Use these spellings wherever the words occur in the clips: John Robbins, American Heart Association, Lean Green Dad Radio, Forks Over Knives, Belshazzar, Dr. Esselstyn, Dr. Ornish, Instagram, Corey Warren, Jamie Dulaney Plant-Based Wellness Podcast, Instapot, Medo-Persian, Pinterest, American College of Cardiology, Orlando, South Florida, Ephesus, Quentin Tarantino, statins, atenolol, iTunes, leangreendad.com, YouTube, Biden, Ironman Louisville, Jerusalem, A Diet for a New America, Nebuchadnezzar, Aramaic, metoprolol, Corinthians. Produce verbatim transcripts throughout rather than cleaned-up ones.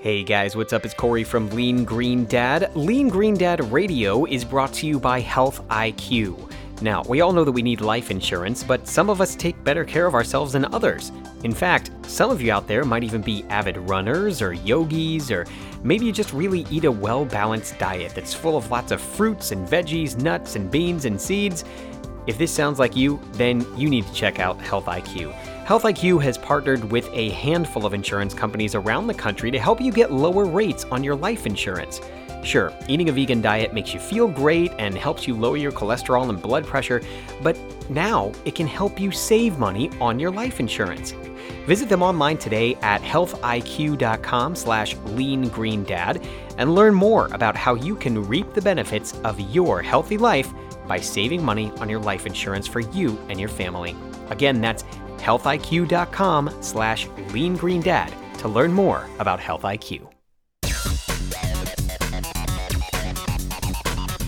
Hey guys, what's up? It's Corey from Lean Green Dad. Lean Green Dad Radio is brought to you by Health I Q. Now, we all know that we need life insurance, but some of us take better care of ourselves than others. In fact, some of you out there might even be avid runners or yogis, or maybe you just really eat a well-balanced diet that's full of lots of fruits and veggies, nuts and beans and seeds. If this sounds like you, then you need to check out Health I Q. Health I Q has partnered with a handful of insurance companies around the country to help you get lower rates on your life insurance. Sure, eating a vegan diet makes you feel great and helps you lower your cholesterol and blood pressure, but now it can help you save money on your life insurance. Visit them online today at health I Q dot com slash lean green dad and learn more about how you can reap the benefits of your healthy life by saving money on your life insurance for you and your family. Again, that's health I Q dot com slash lean green dad to learn more about Health I Q.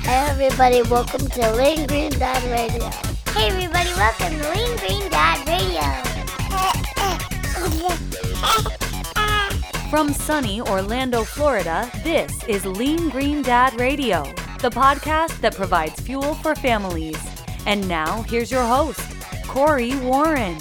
Hey everybody, welcome to Lean Green Dad Radio. Hey everybody, welcome to Lean Green Dad Radio. From sunny Orlando, Florida, this is Lean Green Dad Radio, the podcast that provides fuel for families. And now, here's your host, Corey Warren.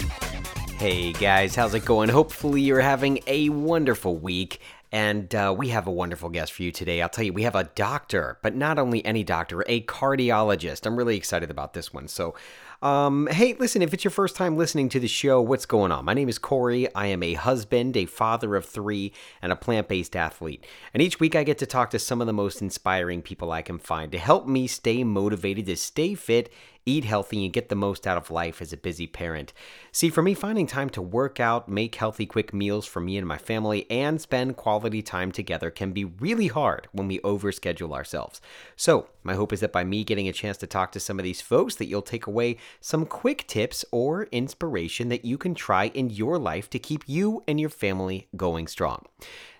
Hey guys, how's it going? Hopefully you're having a wonderful week. And uh, we have a wonderful guest for you today. I'll tell you, we have a doctor, but not only any doctor, a cardiologist. I'm really excited about this one. So, um, hey, listen, if it's your first time listening to the show, what's going on? My name is Corey. I am a husband, a father of three, and a plant-based athlete. And each week I get to talk to some of the most inspiring people I can find to help me stay motivated, to stay fit, eat healthy, and get the most out of life as a busy parent. See, for me, finding time to work out, make healthy quick meals for me and my family, and spend quality time together can be really hard when we overschedule ourselves. So my hope is that by me getting a chance to talk to some of these folks, that you'll take away some quick tips or inspiration that you can try in your life to keep you and your family going strong.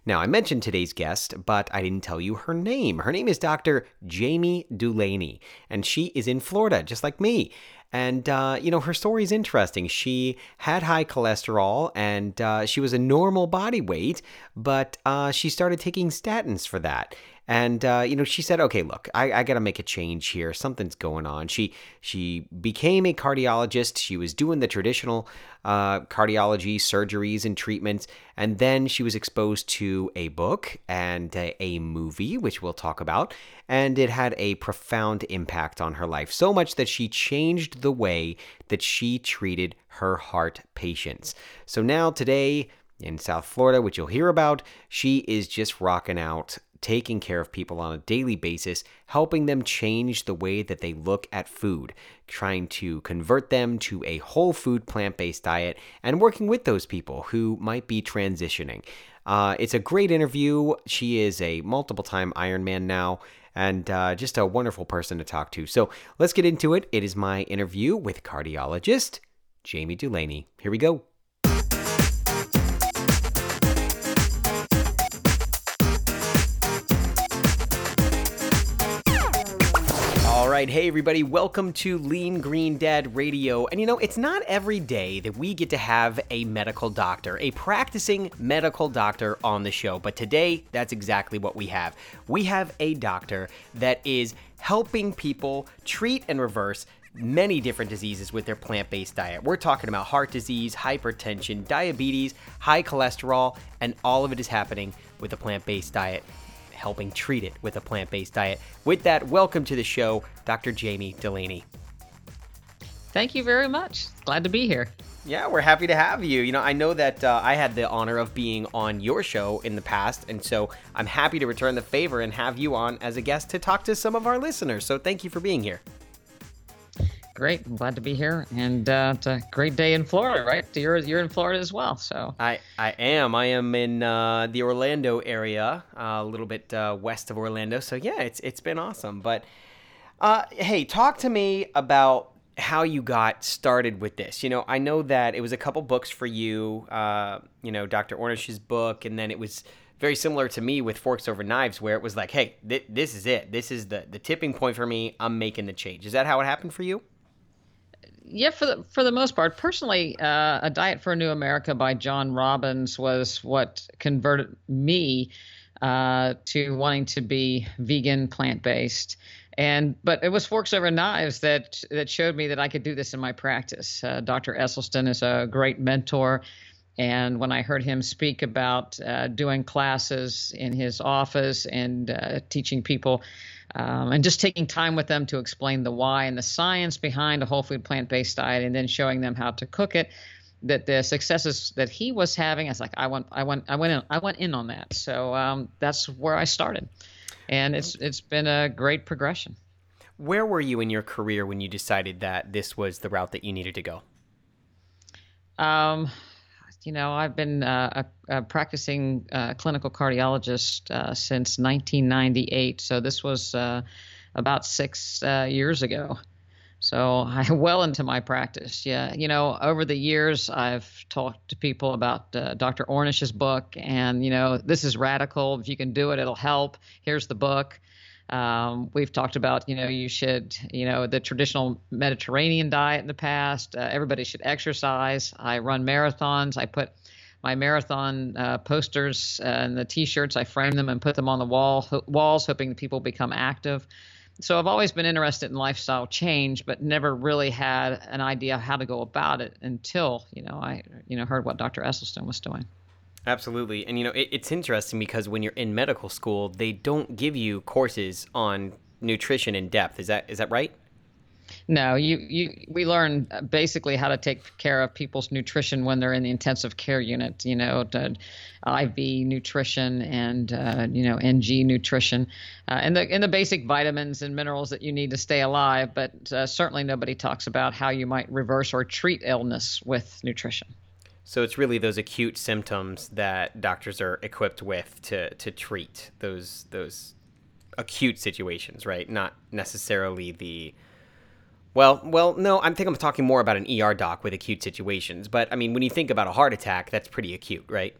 Now, I mentioned today's guest, but I didn't tell you her name. Her name is Doctor Jamie Dulaney, and she is in Florida, just like me. And, uh, you know, her story is interesting. She had high cholesterol, and uh, she was a normal body weight, but uh, she started taking statins for that. And, uh, you know, she said, okay, look, I, I got to make a change here. Something's going on. She she became a cardiologist. She was doing the traditional uh, cardiology surgeries and treatments. And then she was exposed to a book and a, a movie, which we'll talk about. And it had a profound impact on her life, so much that she changed the way that she treated her heart patients. So now today in South Florida, which you'll hear about, she is just rocking out, taking care of people on a daily basis, helping them change the way that they look at food, trying to convert them to a whole food plant-based diet, and working with those people who might be transitioning. Uh, it's a great interview. She is a multiple-time Ironman now, and uh, just a wonderful person to talk to. So let's get into it. It is my interview with cardiologist Jamie Dulaney. Here we go. Hey everybody, welcome to Lean Green Dad Radio. And you know, it's not every day that we get to have a medical doctor, a practicing medical doctor on the show, but today that's exactly what we have. We have a doctor that is helping people treat and reverse many different diseases with their plant-based diet. We're talking about heart disease, hypertension, diabetes, high cholesterol, and all of it is happening with a plant-based diet, helping treat it with a plant-based diet. With that, welcome to the show, Doctor Jamie Dulaney. Thank you very much. Glad to be here. Yeah, we're happy to have you. You know, I know that uh, I had the honor of being on your show in the past, and so I'm happy to return the favor and have you on as a guest to talk to some of our listeners. So thank you for being here. Great. I'm glad to be here. And uh, it's a great day in Florida, right? You're you're in Florida as well. So I, I am. I am in uh, the Orlando area, uh, a little bit uh, west of Orlando. So yeah, it's it's been awesome. But uh, hey, talk to me about how you got started with this. You know, I know that it was a couple books for you, uh, you know, Doctor Ornish's book, and then it was very similar to me with Forks Over Knives, where it was like, hey, th- this is it. This is the, the tipping point for me. I'm making the change. Is that how it happened for you? yeah, for the for the most part, personally, uh, A Diet for a New America by John Robbins was what converted me uh, to wanting to be vegan, plant-based. And but it was Forks Over Knives that that showed me that I could do this in my practice. Uh, Doctor Esselstyn is a great mentor, and when I heard him speak about uh, doing classes in his office and uh, teaching people, um, and just taking time with them to explain the why and the science behind a whole food plant-based diet, and then showing them how to cook it, that the successes that he was having, I was like, I want, I want, I went in, I went in on that. So um, that's where I started. And it's it's been a great progression. Where were you in your career when you decided that this was the route that you needed to go? Um, you know, I've been uh, a practicing uh, clinical cardiologist uh, since nineteen ninety-eight. So this was uh, about six uh, years ago. So I'm well into my practice. Yeah, you know, over the years, I've talked to people about uh, Doctor Ornish's book, and, you know, this is radical. If you can do it, it'll help. Here's the book. Um, we've talked about, you know, you should, you know, the traditional Mediterranean diet in the past. Uh, everybody should exercise. I run marathons. I put my marathon uh, posters uh, and the T-shirts, I frame them and put them on the wall ho- walls, hoping people become active. So I've always been interested in lifestyle change, but never really had an idea of how to go about it until, you know, I, you know, heard what Doctor Esselstyn was doing. Absolutely. And, you know, it, it's interesting because when you're in medical school, they don't give you courses on nutrition in depth. Is that, is that right? No, you, you, we learn basically how to take care of people's nutrition when they're in the intensive care unit, you know, the I V nutrition and, uh, you know, N G nutrition, uh, and the, and the basic vitamins and minerals that you need to stay alive. But uh, certainly nobody talks about how you might reverse or treat illness with nutrition. So it's really those acute symptoms that doctors are equipped with to, to treat those, those acute situations, right? Not necessarily the, Well, well, no, I think I'm talking more about an E R doc with acute situations. But I mean, when you think about a heart attack, that's pretty acute, right?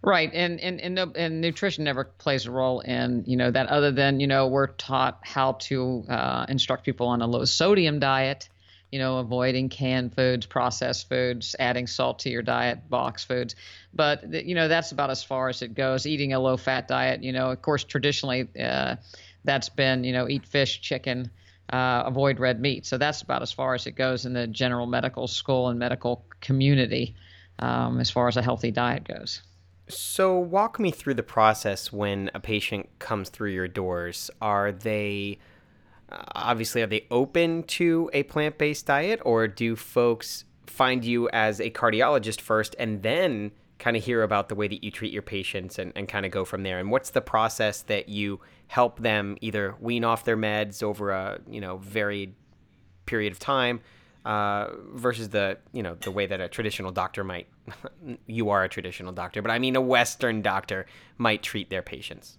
Right. And and and, no, and nutrition never plays a role in, you know, that other than, you know, we're taught how to uh, instruct people on a low sodium diet, you know, avoiding canned foods, processed foods, adding salt to your diet, box foods. But, you know, that's about as far as it goes. Eating a low fat diet, you know, of course, traditionally uh, that's been, you know, eat fish, chicken, Uh, avoid red meat. So that's about as far as it goes in the general medical school and medical community, um, as far as a healthy diet goes. So walk me through the process when a patient comes through your doors. Are they, uh, obviously, are they open to a plant-based diet, or do folks find you as a cardiologist first and then kind of hear about the way that you treat your patients and, and kind of go from there? And what's the process that you help them either wean off their meds over a, you know, varied period of time uh, versus the, you know, the way that a traditional doctor might, you are a traditional doctor, but I mean a Western doctor might treat their patients?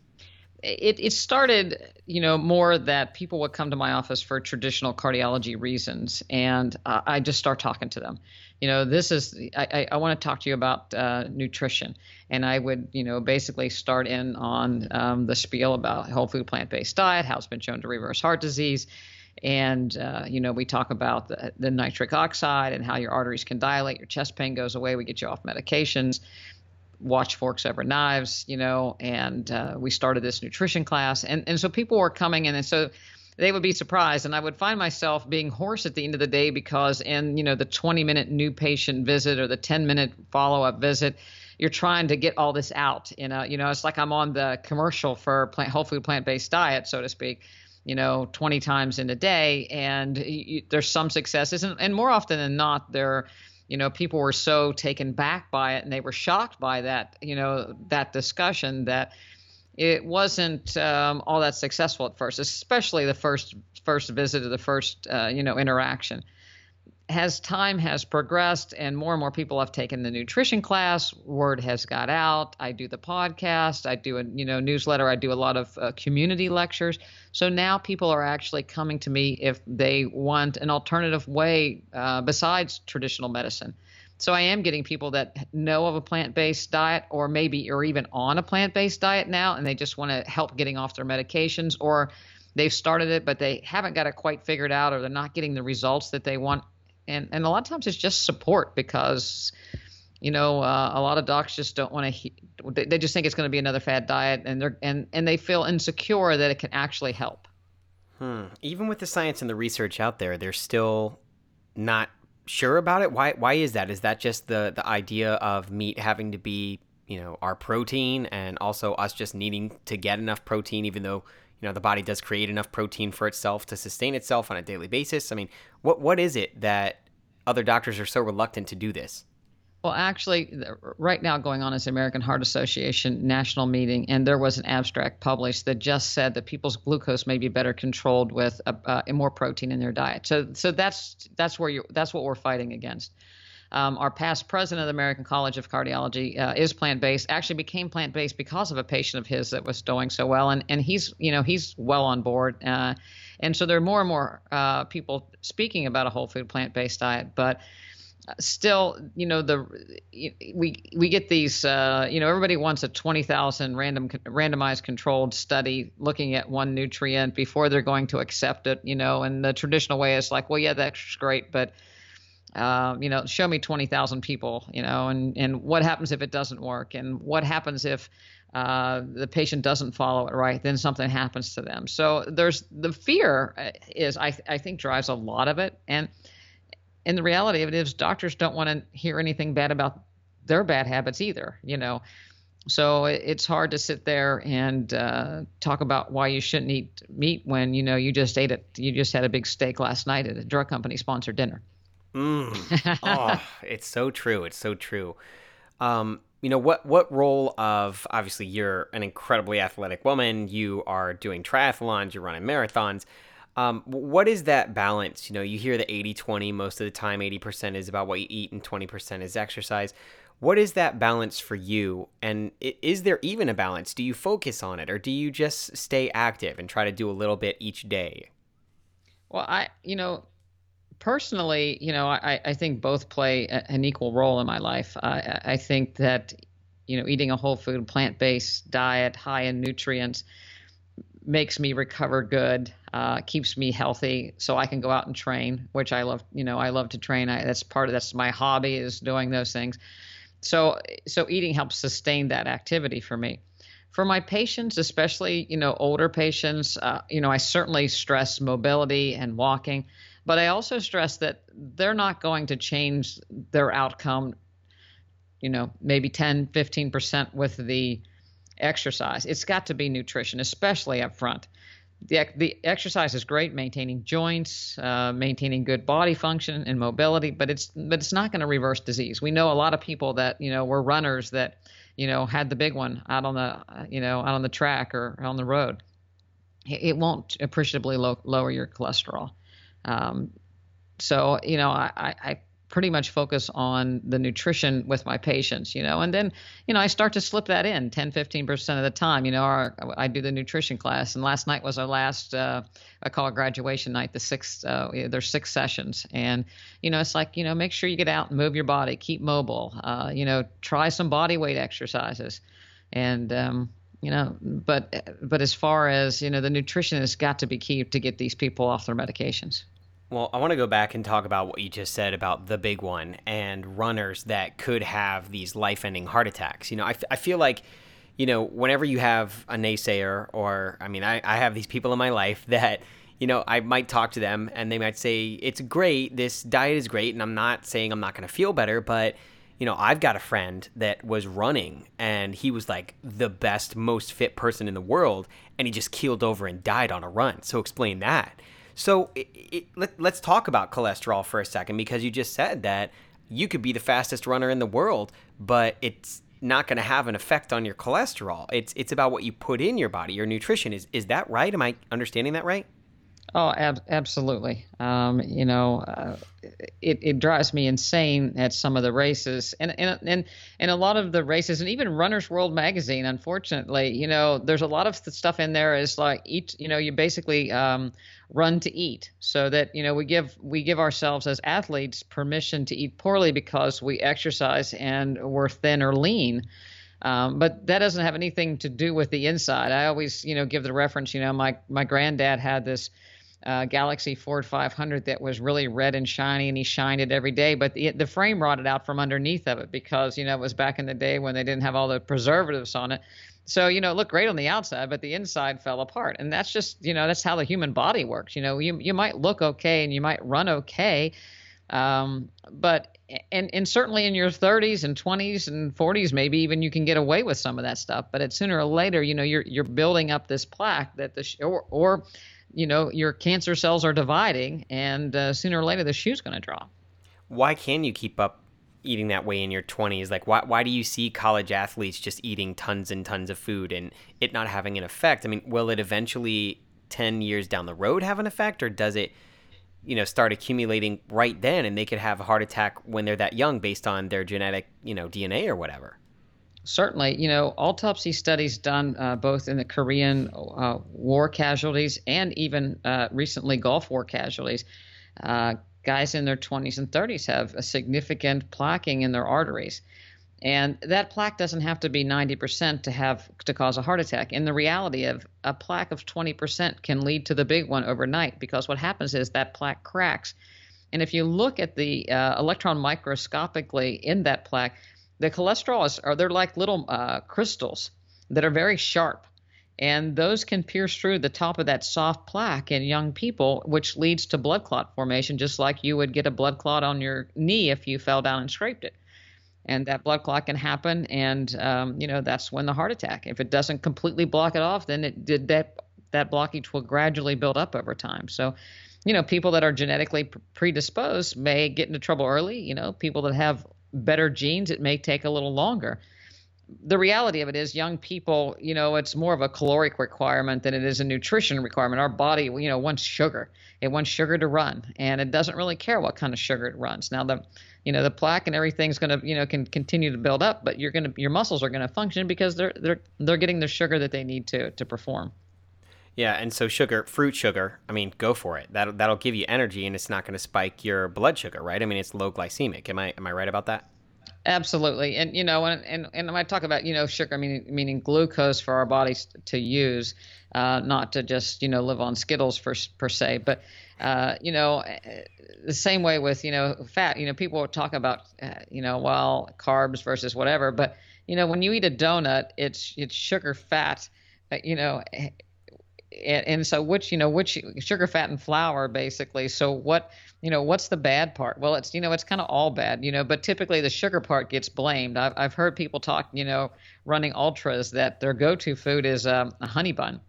It, it started, you know, more that people would come to my office for traditional cardiology reasons, and uh, I just start talking to them. You know, this is, I, I, I want to talk to you about uh, nutrition, and I would, you know, basically start in on um, the spiel about whole food plant-based diet, how it's been shown to reverse heart disease, and, uh, you know, we talk about the, the nitric oxide and how your arteries can dilate, your chest pain goes away, we get you off medications. Watch Forks Over Knives, you know, and uh, we started this nutrition class. And, and so people were coming in, and so they would be surprised. And I would find myself being hoarse at the end of the day because in, you know, the twenty-minute new patient visit or the ten-minute follow-up visit, you're trying to get all this out. You know, you know, it's like I'm on the commercial for plant, whole food plant-based diet, so to speak, you know, twenty times in a day. And you, there's some successes. And, and more often than not, they're you know, people were so taken back by it, and they were shocked by that, you know, that discussion, that it wasn't um, all that successful at first, especially the first first visit or the first, uh, you know, interaction. As time has progressed and more and more people have taken the nutrition class, word has got out. I do the podcast. I do a, you know, newsletter. I do a lot of uh, community lectures. So now people are actually coming to me if they want an alternative way uh, besides traditional medicine. So I am getting people that know of a plant-based diet or maybe or even on a plant-based diet now, and they just want to help getting off their medications, or they've started it, but they haven't got it quite figured out, or they're not getting the results that they want and and a lot of times it's just support, because you know uh, a lot of docs just don't want to he- they, they just think it's going to be another fad diet, and they're and and they feel insecure that it can actually help. Hmm. Even with the science and the research out there, they're still not sure about it. Why? Why is that? Is that just the the idea of meat having to be, you know, our protein, and also us just needing to get enough protein, even though, you know, the body does create enough protein for itself to sustain itself on a daily basis? I mean, what what is it that other doctors are so reluctant to do this? Well, actually, right now going on is the American Heart Association national meeting, and there was an abstract published that just said that people's glucose may be better controlled with a, uh, more protein in their diet. So, so that's that's where you that's what we're fighting against. Um, our past president of the American College of Cardiology uh, is plant-based. Actually, became plant-based because of a patient of his that was doing so well, and and he's you know he's well on board. Uh, and so there are more and more uh, people speaking about a whole food plant-based diet, but. Still, you know, the we we get these, uh, you know, everybody wants a twenty thousand random randomized controlled study looking at one nutrient before they're going to accept it, you know, and the traditional way is like, well, yeah, that's great, but, um, you know, show me twenty thousand people, you know, and, and what happens if it doesn't work, and what happens if uh, the patient doesn't follow it right, then something happens to them. So there's the fear is, I I think, drives a lot of it. And And the reality of it is doctors don't want to hear anything bad about their bad habits either, you know. So it's hard to sit there and uh, talk about why you shouldn't eat meat when, you know, you just ate it. You just had a big steak last night at a drug company sponsored dinner. Mm. Oh, it's so true. It's so true. Um, you know, what, what role of, obviously you're an incredibly athletic woman. You are doing triathlons, you're running marathons. Um, what is that balance? You know, you hear the eighty twenty most of the time. eighty percent is about what you eat and twenty percent is exercise. What is that balance for you? And is there even a balance? Do you focus on it, or do you just stay active and try to do a little bit each day? Well, I, you know, personally, you know, I, I think both play a, an equal role in my life. I, I think that, you know, eating a whole food, plant-based diet, high in nutrients, makes me recover good, uh, keeps me healthy, so I can go out and train, which I love. You know, I love to train. I, that's part of that's my hobby, is doing those things. So, so eating helps sustain that activity for me. For my patients, especially you know older patients, uh, you know I certainly stress mobility and walking, but I also stress that they're not going to change their outcome. You know, maybe ten, fifteen percent with the exercise. It's got to be nutrition, especially up front. The, the exercise is great, maintaining joints, uh, maintaining good body function and mobility, but it's but it's not going to reverse disease. We know a lot of people that you know were runners that you know had the big one out on the you know out on the track or on the road. It, it won't appreciably lo- lower your cholesterol. Um, so you know I. I, I pretty much focus on the nutrition with my patients, you know, and then, you know, I start to slip that in ten, fifteen percent of the time, you know, our, I do the nutrition class, and last night was our last, uh, I call it graduation night, the sixth, uh, there's six sessions. And, you know, it's like, you know, make sure you get out and move your body, keep mobile, uh, you know, try some body weight exercises. And, um, you know, but, but as far as, you know, the nutrition has got to be key to get these people off their medications. Well, I want to go back and talk about what you just said about the big one and runners that could have these life-ending heart attacks. You know, I, f- I feel like, you know, whenever you have a naysayer, or, I mean, I, I have these people in my life that, you know, I might talk to them and they might say, it's great, this diet is great, and I'm not saying I'm not going to feel better, but, you know, I've got a friend that was running and he was like the best, most fit person in the world, and he just keeled over and died on a run. So explain that. So it, it, let, let's talk about cholesterol for a second, because you just said that you could be the fastest runner in the world, but it's not going to have an effect on your cholesterol. It's it's about what you put in your body, your nutrition. Is is that right? Am I understanding that right? Oh, ab- absolutely. Um, you know, uh, it, it drives me insane at some of the races, and and and and a lot of the races, and even Runner's World magazine. Unfortunately, you know, there's a lot of stuff in there is like eat. You know, you basically um, run to eat, so that you know we give we give ourselves as athletes permission to eat poorly because we exercise and we're thin or lean. Um, but that doesn't have anything to do with the inside. I always, you know, give the reference. You know, my my granddad had this. uh, Galaxy Ford five hundred that was really red and shiny, and he shined it every day. But the, the frame rotted out from underneath of it because, you know, it was back in the day when they didn't have all the preservatives on it. So, you know, it looked great on the outside, but the inside fell apart. And that's just, you know, that's how the human body works. You know, you you might look okay and you might run okay, um, but and and certainly in your thirties and twenties and forties, maybe even you can get away with some of that stuff. But it's sooner or later, you know, you're you're building up this plaque that the or or, you know, your cancer cells are dividing, and uh, sooner or later the shoe's going to drop. Why can you keep up eating that way in your twenties? Like, why why do you see college athletes just eating tons and tons of food and it not having an effect? I mean, will it eventually ten years down the road have an effect, or does it, you know, start accumulating right then and they could have a heart attack when they're that young based on their genetic, you know, D N A or whatever? Certainly, you know, autopsy studies done uh, both in the Korean uh, War casualties and even uh, recently Gulf War casualties, uh, guys in their twenties and thirties have a significant plaquing in their arteries. And that plaque doesn't have to be ninety percent to have to cause a heart attack. And the reality of a plaque of twenty percent can lead to the big one overnight, because what happens is that plaque cracks. And if you look at the uh, electron microscopically in that plaque, the cholesterol is, or they're like little uh, crystals that are very sharp. And those can pierce through the top of that soft plaque in young people, which leads to blood clot formation, just like you would get a blood clot on your knee if you fell down and scraped it. And that blood clot can happen, and um, you know, that's when the heart attack. If it doesn't completely block it off, then it did that that blockage will gradually build up over time. So, you know, people that are genetically predisposed may get into trouble early. You know, people that have better genes, it may take a little longer. The reality of it is young people, you know, it's more of a caloric requirement than it is a nutrition requirement. Our body, you know, wants sugar. It wants sugar to run, and it doesn't really care what kind of sugar it runs. Now, the, you know, the plaque and everything's going to, you know, can continue to build up, but you're going to, your muscles are going to function because they're, they're, they're getting the sugar that they need to, to perform. Yeah. And so sugar, fruit sugar, I mean, go for it. That'll, that'll give you energy, and it's not going to spike your blood sugar, right? I mean, it's low glycemic. Am I, am I right about that? Absolutely. And, you know, and, and, and when I talk about, you know, sugar, I mean, meaning glucose for our bodies to use, uh, not to just, you know, live on Skittles for, per se, but, uh, you know, the same way with, you know, fat, you know, people talk about, uh, you know, well, carbs versus whatever, but, you know, when you eat a donut, it's, it's sugar, fat, uh, you know, and, and so which, you know, which sugar, fat, and flour, basically. So what, you know, what's the bad part? Well, it's, you know, it's kind of all bad, you know, but typically the sugar part gets blamed. I've, I've heard people talk, you know, running ultras, that their go-to food is um, a honey bun,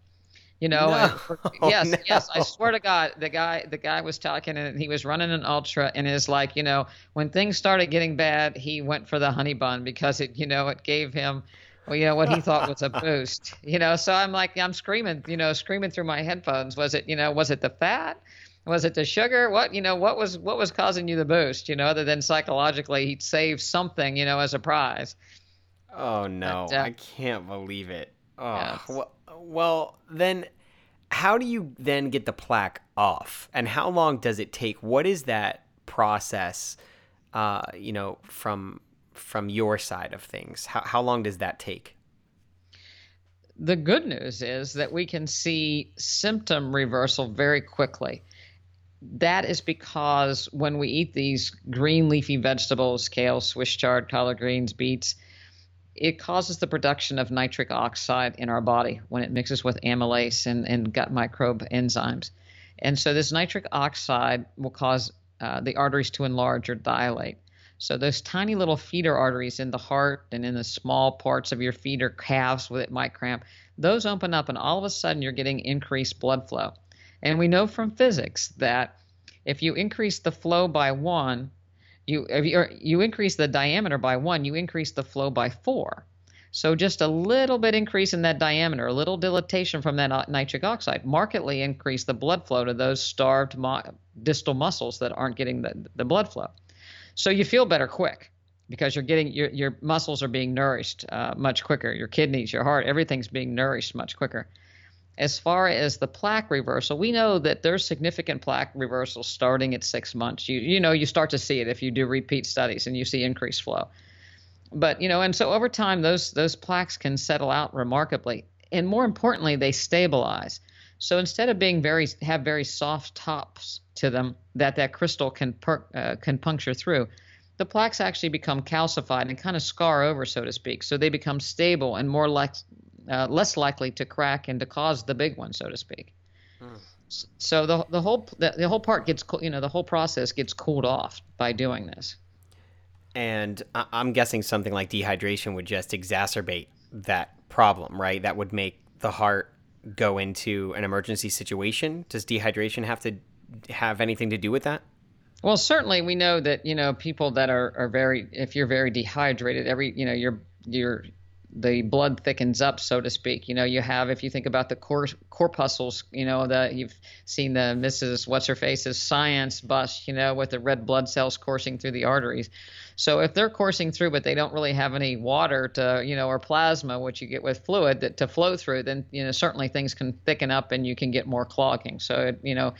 you know? No. For, yes, no. yes. I swear to God, the guy, the guy was talking, and he was running an ultra, and is like, you know, when things started getting bad, he went for the honey bun because it, you know, it gave him, well, you know, what he thought was a boost, you know? So I'm like, I'm screaming, you know, screaming through my headphones. Was it, you know, was it the fat? Was it the sugar? What, you know, what was, what was causing you the boost, you know, other than psychologically he'd save something, you know, as a prize. Oh no, but, uh, I can't believe it. Oh, yeah. well, well then how do you then get the plaque off, and how long does it take? What is that process, uh, you know, from, from your side of things? How, how long does that take? The good news is that we can see symptom reversal very quickly. That is because when we eat these green leafy vegetables, kale, Swiss chard, collard greens, beets, it causes the production of nitric oxide in our body when it mixes with amylase and, and gut microbe enzymes. And so this nitric oxide will cause uh, the arteries to enlarge or dilate. So those tiny little feeder arteries in the heart and in the small parts of your feet or calves where it might cramp, those open up, and all of a sudden you're getting increased blood flow. And we know from physics that if you increase the flow by one, you if you, or you increase the diameter by one, you increase the flow by four. So just a little bit increase in that diameter, a little dilatation from that nitric oxide, markedly increase the blood flow to those starved mo- distal muscles that aren't getting the, the blood flow. So you feel better quick because you're getting your your muscles are being nourished uh, much quicker. Your kidneys, your heart, everything's being nourished much quicker. As far as the plaque reversal, we know that there's significant plaque reversal starting at six months. You you know, you start to see it if you do repeat studies and you see increased flow. But, you know, and so over time, those those plaques can settle out remarkably. And more importantly, they stabilize. So instead of being very have very soft tops to them that that crystal can per, uh, can puncture through, the plaques actually become calcified and kind of scar over, so to speak. So they become stable and more like uh, less likely to crack and to cause the big one, so to speak. Mm. So the the whole the, the whole part gets you know the whole process gets cooled off by doing this. And I'm guessing something like dehydration would just exacerbate that problem, right? That would make the heart go into an emergency situation. Does dehydration have to have anything to do with that? Well, certainly we know that, you know, people that are, are very, if you're very dehydrated, every, you know, your, your, the blood thickens up, so to speak. You know, you have, if you think about the cor- corpuscles, you know, the, you've seen the Missus What's-Her-Face's science bus, you know, with the red blood cells coursing through the arteries. So if they're coursing through, but they don't really have any water to, you know, or plasma, which you get with fluid that to flow through, then, you know, certainly things can thicken up and you can get more clogging. So, it, you know,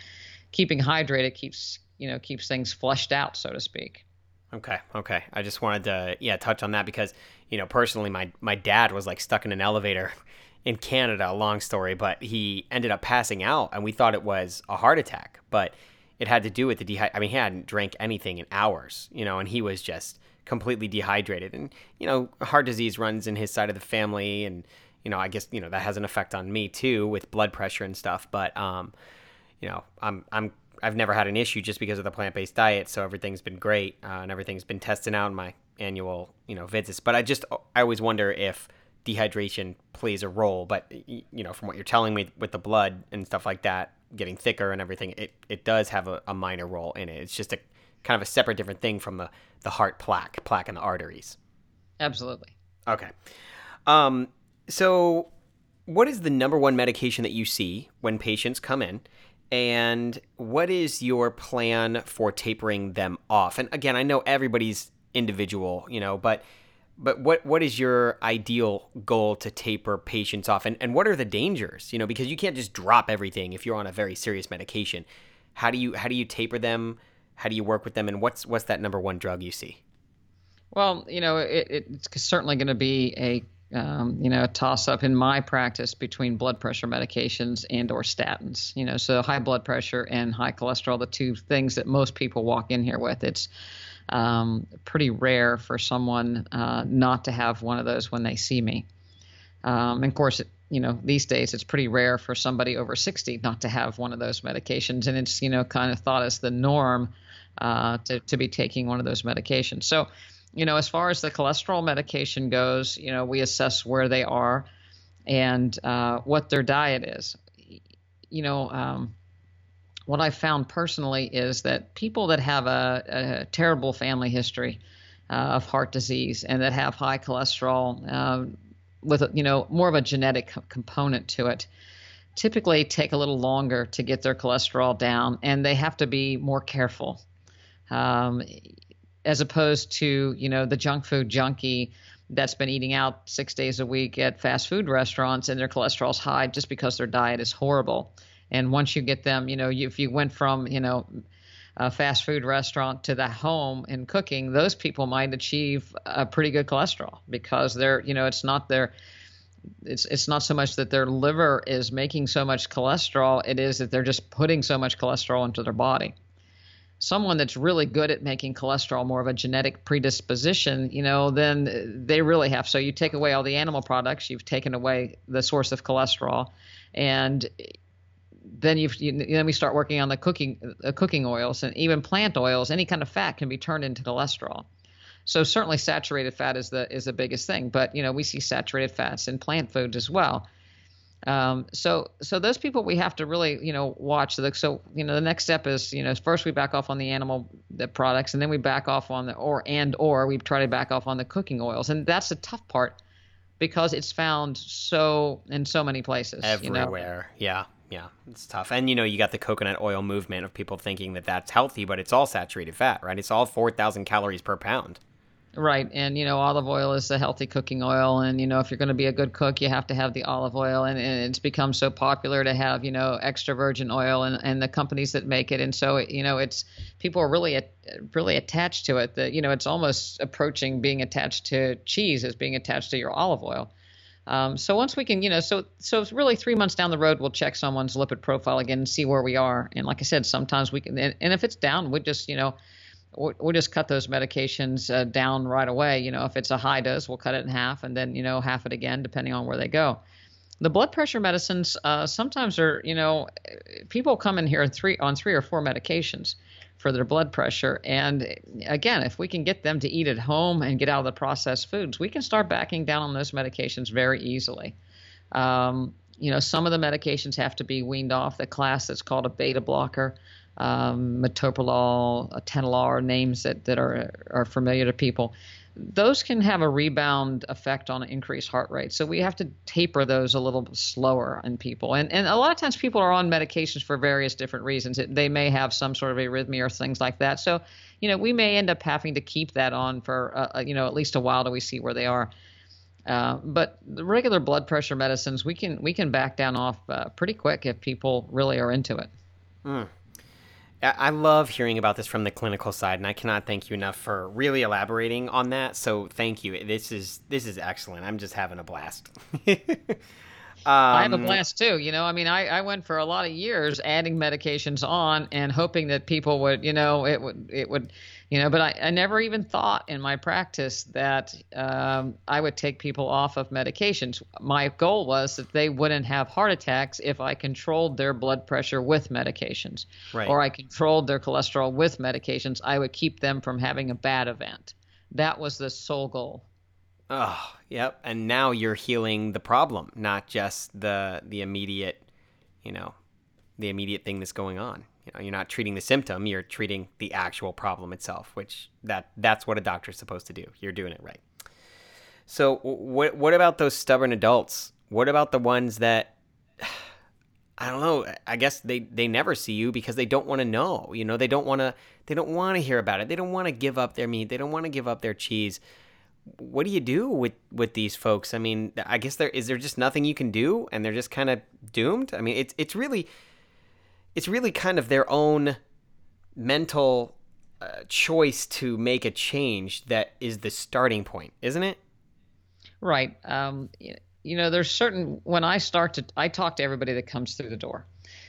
keeping hydrated keeps, you know, keeps things flushed out, so to speak. Okay. Okay. I just wanted to, yeah, touch on that because, you know, personally, my, my dad was like stuck in an elevator in Canada, long story, but he ended up passing out and we thought it was a heart attack, but it had to do with the dehy-. I mean, he hadn't drank anything in hours, you know, and he was just completely dehydrated and, you know, heart disease runs in his side of the family. And, you know, I guess, you know, that has an effect on me too with blood pressure and stuff. But, um, you know, I'm, I'm, I've never had an issue just because of the plant-based diet. So everything's been great uh, and everything's been tested out in my annual, you know, visits. But I just, I always wonder if dehydration plays a role, but you know, from what you're telling me with the blood and stuff like that, getting thicker and everything, it, it does have a, a minor role in it. It's just a kind of a separate different thing from the, the heart plaque, plaque in the arteries. Absolutely. Okay. Um, so what is the number one medication that you see when patients come in? And what is your plan for tapering them off? And again, I know everybody's individual, you know, but but what, what is your ideal goal to taper patients off? And, and what are the dangers? You know, because you can't just drop everything if you're on a very serious medication. How do you how do you taper them? How do you work with them? And what's what's that number one drug you see? Well, you know, it, it's certainly going to be a Um, you know, a toss-up in my practice between blood pressure medications and or statins, you know, so high blood pressure and high cholesterol, the two things that most people walk in here with. It's um, pretty rare for someone uh, not to have one of those when they see me. Um, and of course, it, you know, these days it's pretty rare for somebody over sixty not to have one of those medications. And it's, you know, kind of thought as the norm uh, to, to be taking one of those medications. So, you know, as far as the cholesterol medication goes, you know, we assess where they are and uh, what their diet is. You know, um, what I found personally is that people that have a, a terrible family history uh, of heart disease and that have high cholesterol uh, with, you know, more of a genetic co- component to it, typically take a little longer to get their cholesterol down, and they have to be more careful. Um as opposed to, you know, the junk food junkie that's been eating out six days a week at fast food restaurants and their cholesterol's high just because their diet is horrible. And once you get them, you know, you, if you went from, you know, a fast food restaurant to the home and cooking, those people might achieve a pretty good cholesterol because they're, you know, it's not their, it's, it's not so much that their liver is making so much cholesterol. It is that they're just putting so much cholesterol into their body. Someone that's really good at making cholesterol more of a genetic predisposition, you know, then they really have. So you take away all the animal products, you've taken away the source of cholesterol, and then you've, you then we start working on the cooking uh, cooking oils and even plant oils. Any kind of fat can be turned into cholesterol. So certainly saturated fat is the is the biggest thing, but you know we see saturated fats in plant foods as well. Um, so, so those people we have to really, you know, watch. So, so, you know, the next step is, you know, first we back off on the animal the products, and then we back off on the, or, and, or we try to back off on the cooking oils. And that's the tough part because it's found so, in so many places. Everywhere. You know? Yeah. Yeah. It's tough. And, you know, you got the coconut oil movement of people thinking that that's healthy, but it's all saturated fat, right? It's all four thousand calories per pound. Right. And, you know, olive oil is a healthy cooking oil. And, you know, if you're going to be a good cook, you have to have the olive oil. And, and it's become so popular to have, you know, extra virgin oil and, and the companies that make it. And so, you know, it's people are really, really attached to it that, you know, it's almost approaching being attached to cheese as being attached to your olive oil. Um, so once we can, you know, so so it's really three months down the road, we'll check someone's lipid profile again and see where we are. And like I said, sometimes we can, and, and if it's down, we just, you know, we'll just cut those medications uh, down right away. You know, if it's a high dose, we'll cut it in half and then, you know, half it again, depending on where they go. The blood pressure medicines uh, sometimes are, you know, people come in here three on three or four medications for their blood pressure. And again, if we can get them to eat at home and get out of the processed foods, we can start backing down on those medications very easily. Um, you know, some of the medications have to be weaned off. The class that's called a beta blocker, um, metoprolol, atenolol, names that, that are, are familiar to people. Those can have a rebound effect on increased heart rate. So we have to taper those a little bit slower in people. And and a lot of times people are on medications for various different reasons. It, they may have some sort of arrhythmia or things like that. So, you know, we may end up having to keep that on for, uh, you know, at least a while till we see where they are. Uh, but the regular blood pressure medicines, we can we can back down off uh, pretty quick if people really are into it. Mm. I love hearing about this from the clinical side, and I cannot thank you enough for really elaborating on that. So thank you. This is this is excellent. I'm just having a blast. um, I have a blast too. You know, I mean, I, I went for a lot of years adding medications on and hoping that people would, you know, it would, it would, you know, but I, I never even thought in my practice that um, I would take people off of medications. My goal was that they wouldn't have heart attacks if I controlled their blood pressure with medications, right, or I controlled their cholesterol with medications. I would keep them from having a bad event. That was the sole goal. Oh, yep. And now you're healing the problem, not just the the immediate, you know, the immediate thing that's going on. You know, you're not treating the symptom, you're treating the actual problem itself, which that that's what a doctor's supposed to do. You're doing it right. So what what about those stubborn adults? What about the ones that, I don't know, I guess they, they never see you because they don't want to know. You know, they don't want to they don't want to hear about it. They don't want to give up their meat. They don't want to give up their cheese. What do you do with, with these folks? I mean, I guess there is there just nothing you can do and they're just kind of doomed? I mean, it's it's really It's really kind of their own mental uh, choice to make a change that is the starting point, isn't it? Right. Um, you know, there's certain, when I start to, I talk to everybody that comes through the door,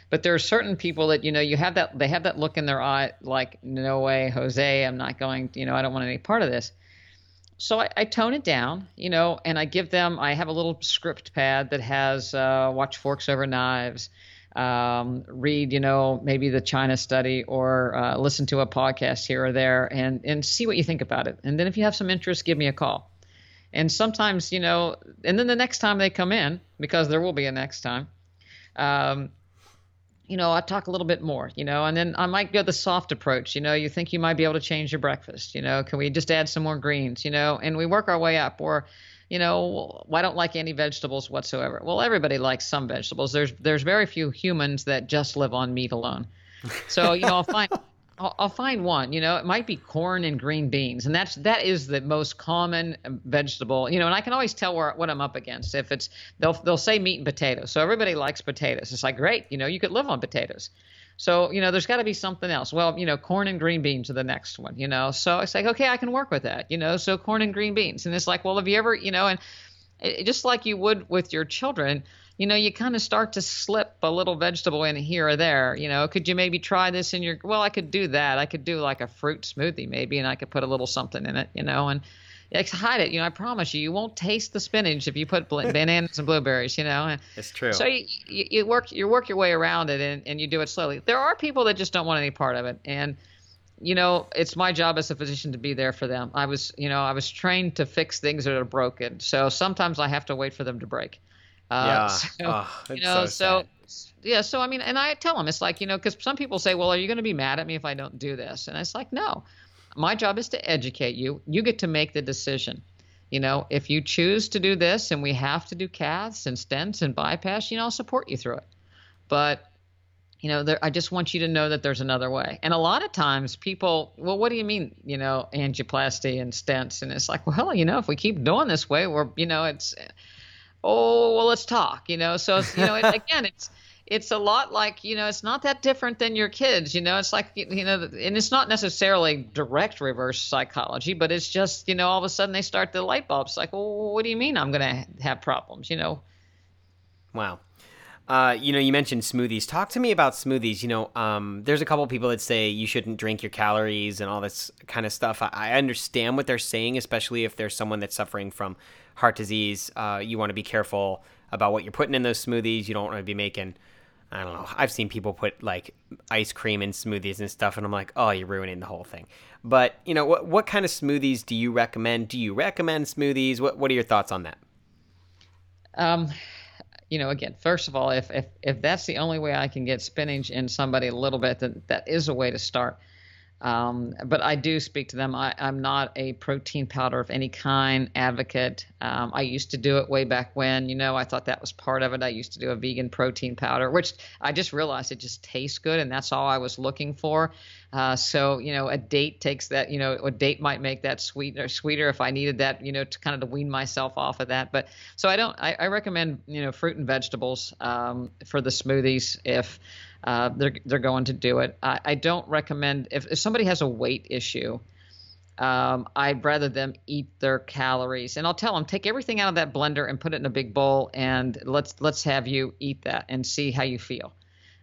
but there are certain people that, you know, you have that, they have that look in their eye, like, no way, Jose, I'm not going, you know, I don't want any part of this. So I, I tone it down, you know, and I give them, I have a little script pad that has uh, watch Forks Over Knives, Um, read, you know, maybe the China study or uh, listen to a podcast here or there and, and see what you think about it. And then if you have some interest, give me a call. And sometimes, you know, and then the next time they come in, because there will be a next time, um, you know, I talk a little bit more, you know, and then I might go the soft approach. You know, you think you might be able to change your breakfast. You know, can we just add some more greens, you know, and we work our way up. Or, you know, well, I don't like any vegetables whatsoever. Well, everybody likes some vegetables. There's there's very few humans that just live on meat alone. So, you know, I'll find I'll, I'll find one. You know, it might be corn and green beans, and that's that is the most common vegetable. You know, and I can always tell where what I'm up against. If it's they'll they'll say meat and potatoes. So everybody likes potatoes. It's like, great, you know, you could live on potatoes. So, you know, there's got to be something else. Well, you know, corn and green beans are the next one, you know. So it's like, okay, I can work with that, you know. So corn and green beans. And it's like, well, have you ever, you know, and it, just like you would with your children, you know, you kind of start to slip a little vegetable in here or there. You know, could you maybe try this in your, well, I could do that. I could do like a fruit smoothie maybe, and I could put a little something in it, you know, and hide it. You know, I promise you, you won't taste the spinach if you put bananas and blueberries, you know. It's true. So you, you, you work you work your way around it, and, and you do it slowly. There are people that just don't want any part of it. And, you know, it's my job as a physician to be there for them. I was, you know, I was trained to fix things that are broken. So sometimes I have to wait for them to break. Uh, yeah. So, oh, it's you know, so, so yeah. So, I mean, and I tell them, it's like, you know, because some people say, well, are you going to be mad at me if I don't do this? And it's like, no. My job is to educate you. You get to make the decision. You know, if you choose to do this and we have to do caths and stents and bypass, you know, I'll support you through it. But, you know, there, I just want you to know that there's another way. And a lot of times people, well, what do you mean, you know, angioplasty and stents? And it's like, well, you know, if we keep doing this way, we're, you know, it's, oh, well, let's talk, you know. So, it's, you know, it, again, it's, it's a lot like, you know, it's not that different than your kids, you know, it's like, you know, and it's not necessarily direct reverse psychology, but it's just, you know, all of a sudden they start the light bulbs like, well, what do you mean I'm going to have problems, you know? Wow. Uh, you know, you mentioned smoothies. Talk to me about smoothies. You know, um, there's a couple of people that say you shouldn't drink your calories and all this kind of stuff. I, I understand what they're saying, especially if there's someone that's suffering from heart disease. Uh, you want to be careful about what you're putting in those smoothies. You don't want to be making, I don't know. I've seen people put like ice cream in smoothies and stuff, and I'm like, oh, you're ruining the whole thing. But, you know, what what kind of smoothies do you recommend? Do you recommend smoothies? What What are your thoughts on that? Um. You know, again, first of all, if, if if that's the only way I can get spinach in somebody a little bit, then that is a way to start. Um, but I do speak to them. I, I'm not a protein powder of any kind advocate. Um, I used to do it way back when. You know, I thought that was part of it. I used to do a vegan protein powder, which I just realized it just tastes good, and that's all I was looking for. Uh, so, you know, a date takes that, you know, a date might make that sweeter, sweeter if I needed that, you know, to kind of to wean myself off of that. But so I don't, I, I recommend, you know, fruit and vegetables, um, for the smoothies if, uh, they're, they're going to do it. I, I don't recommend if, if somebody has a weight issue, um, I'd rather them eat their calories, and I'll tell them, take everything out of that blender and put it in a big bowl and let's, let's have you eat that and see how you feel.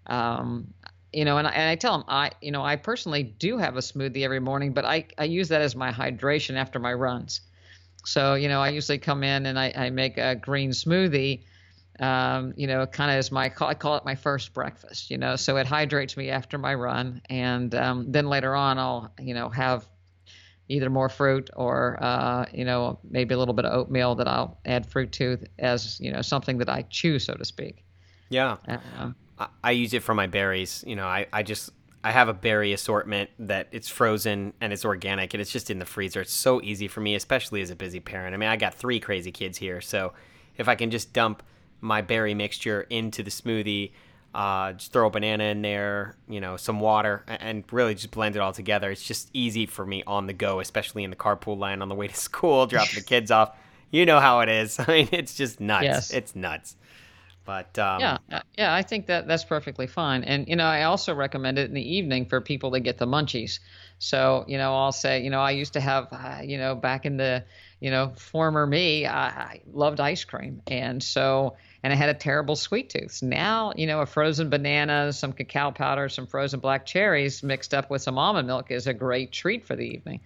Um, You know, and I, and I tell them, I, you know, I personally do have a smoothie every morning, but I, I use that as my hydration after my runs. So, you know, I usually come in and I, I make a green smoothie, um, you know, kind of as my, I call it my first breakfast, you know, so it hydrates me after my run. And um, then later on, I'll, you know, have either more fruit or, uh, you know, maybe a little bit of oatmeal that I'll add fruit to as, you know, something that I chew, so to speak. Yeah. Uh, I use it for my berries. You know, I, I just, I have a berry assortment that it's frozen and it's organic and it's just in the freezer. It's so easy for me, especially as a busy parent. I mean, I got three crazy kids here. So if I can just dump my berry mixture into the smoothie, uh, just throw a banana in there, you know, some water and really just blend it all together. It's just easy for me on the go, especially in the carpool line on the way to school, dropping the kids off. You know how it is. I mean, it's just nuts. Yes. It's nuts. But um, yeah, yeah, I think that that's perfectly fine. And, you know, I also recommend it in the evening for people that get the munchies. So, you know, I'll say, you know, I used to have, uh, you know, back in the, you know, former me, I, I loved ice cream. And so, and I had a terrible sweet tooth. Now, you know, a frozen banana, some cacao powder, some frozen black cherries mixed up with some almond milk is a great treat for the evening.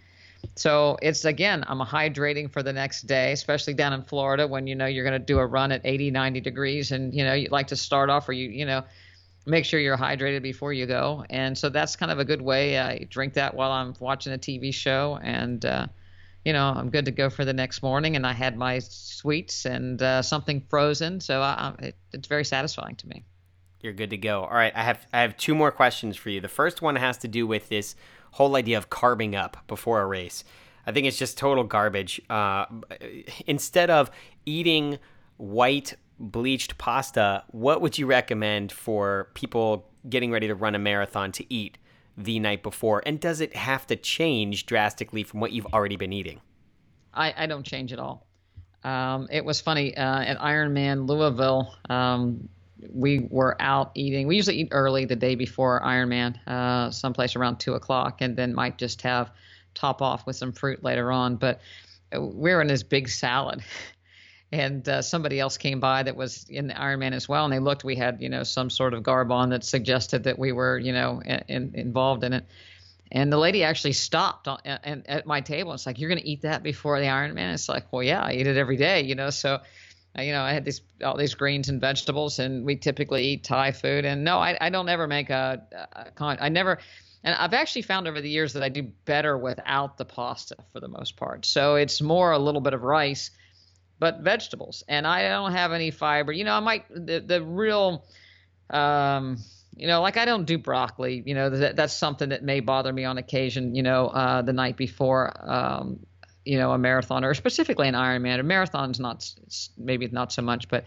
So it's, again, I'm hydrating for the next day, especially down in Florida when, you know, you're going to do a run at eighty, ninety degrees and, you know, you'd like to start off or you, you know, make sure you're hydrated before you go. And so that's kind of a good way. I drink that while I'm watching a T V show and, uh, you know, I'm good to go for the next morning. And I had my sweets and uh, something frozen. So I, I, it, it's very satisfying to me. You're good to go. All right. I have, I have two more questions for you. The first one has to do with this whole idea of carbing up before a race. I think it's just total garbage. Uh, instead of eating white bleached pasta, what would you recommend for people getting ready to run a marathon to eat the night before? And does it have to change drastically from what you've already been eating? I, I don't change at all. Um, it was funny, uh, at Ironman Louisville, um, we were out eating. We usually eat early the day before Ironman, uh, someplace around two o'clock, and then might just have top off with some fruit later on. But we were in this big salad, and uh, somebody else came by that was in the Ironman as well, and they looked. We had, you know, some sort of garb on that suggested that we were, you know, in, involved in it. And the lady actually stopped on, and at my table. It's like, you're going to eat that before the Ironman? It's like, well, yeah, I eat it every day, you know, so. You know, I had these, all these greens and vegetables, and we typically eat Thai food. And no, I, I don't ever make a, a con. I never, and I've actually found over the years that I do better without the pasta for the most part. So it's more a little bit of rice, but vegetables. And I don't have any fiber. You know, I might, the, the real, um, you know, like I don't do broccoli. You know, that, that's something that may bother me on occasion, you know, uh, the night before, um, you know, a marathon, or specifically an Ironman. A marathon's not, it's maybe not so much, but,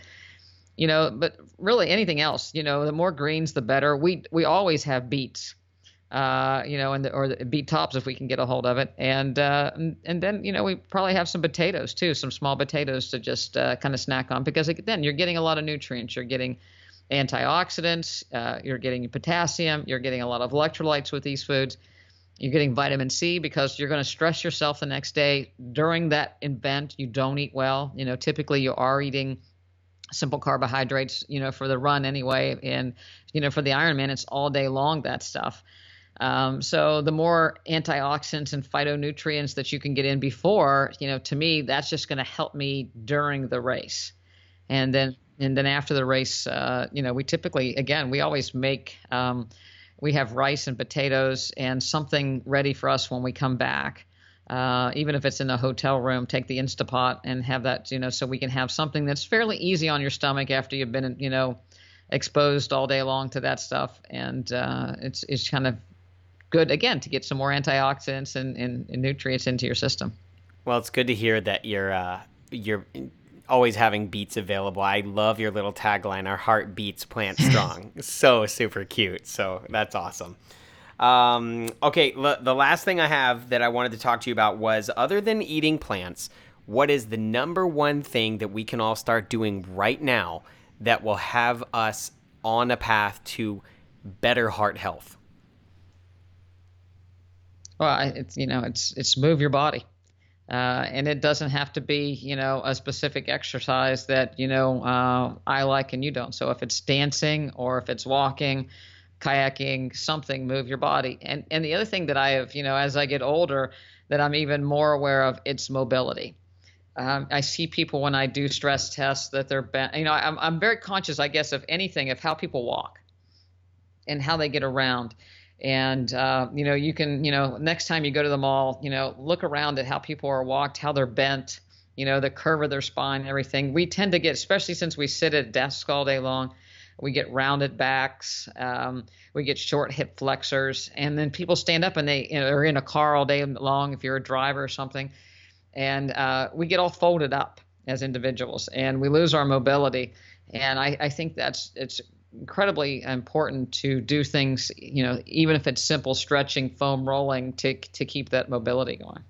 you know, but really anything else, you know, the more greens, the better. We, we always have beets, uh, you know, and the, or the beet tops if we can get a hold of it. And, uh, and, and then, you know, we probably have some potatoes too, some small potatoes to just, uh, kind of snack on, because again, you're getting a lot of nutrients. You're getting, antioxidants, uh, you're getting potassium, you're getting a lot of electrolytes with these foods. You're getting vitamin C because you're going to stress yourself the next day. During that event, you don't eat well. You know, typically you are eating simple carbohydrates, you know, for the run anyway. And, you know, for the Ironman, it's all day long, that stuff. Um, so the more antioxidants and phytonutrients that you can get in before, you know, to me, that's just going to help me during the race. And then, and then after the race, uh, you know, we typically, again, we always make, um, we have rice and potatoes and something ready for us when we come back. Uh, even if it's in the hotel room, take the Instapot and have that, you know, so we can have something that's fairly easy on your stomach after you've been, you know, exposed all day long to that stuff. And, uh, it's, it's kind of good again to get some more antioxidants and, and, and nutrients into your system. Well, it's good to hear that you're, uh, you're always having beets available. I love your little tagline, our heart beats plant strong. So super cute. So that's awesome. Um, okay, l- the last thing I have that I wanted to talk to you about was, other than eating plants, what is the number one thing that we can all start doing right now that will have us on a path to better heart health? Well, I, it's, you know, it's, it's move your body. Uh, and it doesn't have to be, you know, a specific exercise that, you know, uh, I like and you don't. So if it's dancing or if it's walking, kayaking, something, move your body. And and the other thing that I have, you know, as I get older, that I'm even more aware of, it's mobility. Um, I see people when I do stress tests that they're bent. You know, I'm I'm very conscious, I guess, of anything, of how people walk and how they get around. And, uh, you know, you can, you know, next time you go to the mall, you know, look around at how people are walked, how they're bent, you know, the curve of their spine, everything. We tend to get, especially since we sit at desks all day long, we get rounded backs, um, we get short hip flexors, and then people stand up and they you know, are in a car all day long if you're a driver or something, and uh, we get all folded up as individuals, and we lose our mobility. And I, I think that's it's incredibly important to do things, you know, even if it's simple stretching, foam rolling, to to keep that mobility going.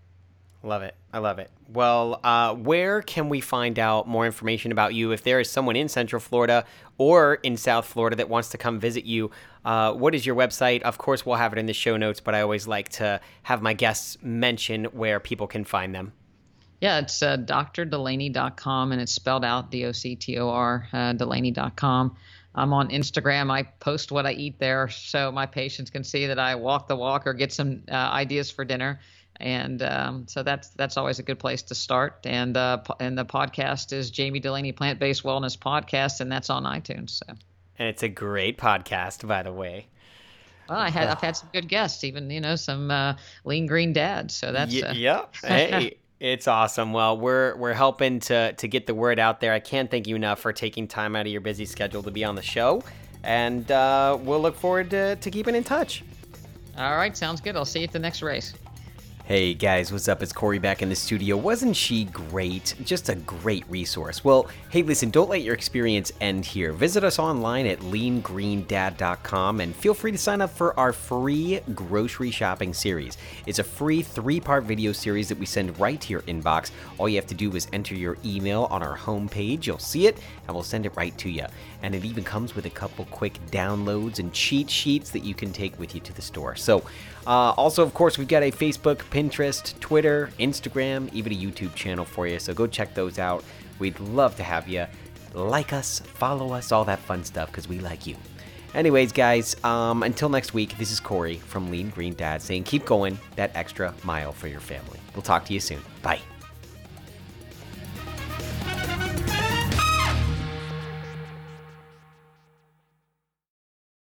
Love it. I love it. Well, uh, where can we find out more information about you? If there is someone in Central Florida or in South Florida that wants to come visit you, uh, what is your website? Of course, we'll have it in the show notes, but I always like to have my guests mention where people can find them. Yeah, it's uh, Dr Dulaney dot com, and it's spelled out D O C T O R, uh, Dulaney dot com. I'm on Instagram. I post what I eat there so my patients can see that I walk the walk or get some uh, ideas for dinner. And um, so that's that's always a good place to start. And uh, and the podcast is Jamie Dulaney Plant-Based Wellness Podcast, and that's on iTunes. So. And it's a great podcast, by the way. Well, I had, I've had some good guests, even, you know, some uh, Lean Green Dad. So that's uh... – Yep. Hey. It's awesome. Well, we're we're helping to to get the word out there. I can't thank you enough for taking time out of your busy schedule to be on the show, and uh, we'll look forward to, to keeping in touch. All right, sounds good. I'll see you at the next race. Hey guys, what's up? It's Corey back in the studio. Wasn't she great? Just a great resource. Well, hey, listen, don't let your experience end here. Visit us online at lean green dad dot com and feel free to sign up for our free grocery shopping series. It's a free three-part video series that we send right to your inbox. All you have to do is enter your email on our homepage. You'll see it, and we'll send it right to you. And it even comes with a couple quick downloads and cheat sheets that you can take with you to the store. So, uh, also, of course, we've got a Facebook page, Pinterest, Twitter, Instagram, even a YouTube channel for you. So go check those out. We'd love to have you. Like us, follow us, all that fun stuff, because we like you. Anyways, guys, um, until next week, this is Corey from Lean Green Dad saying keep going that extra mile for your family. We'll talk to you soon. Bye.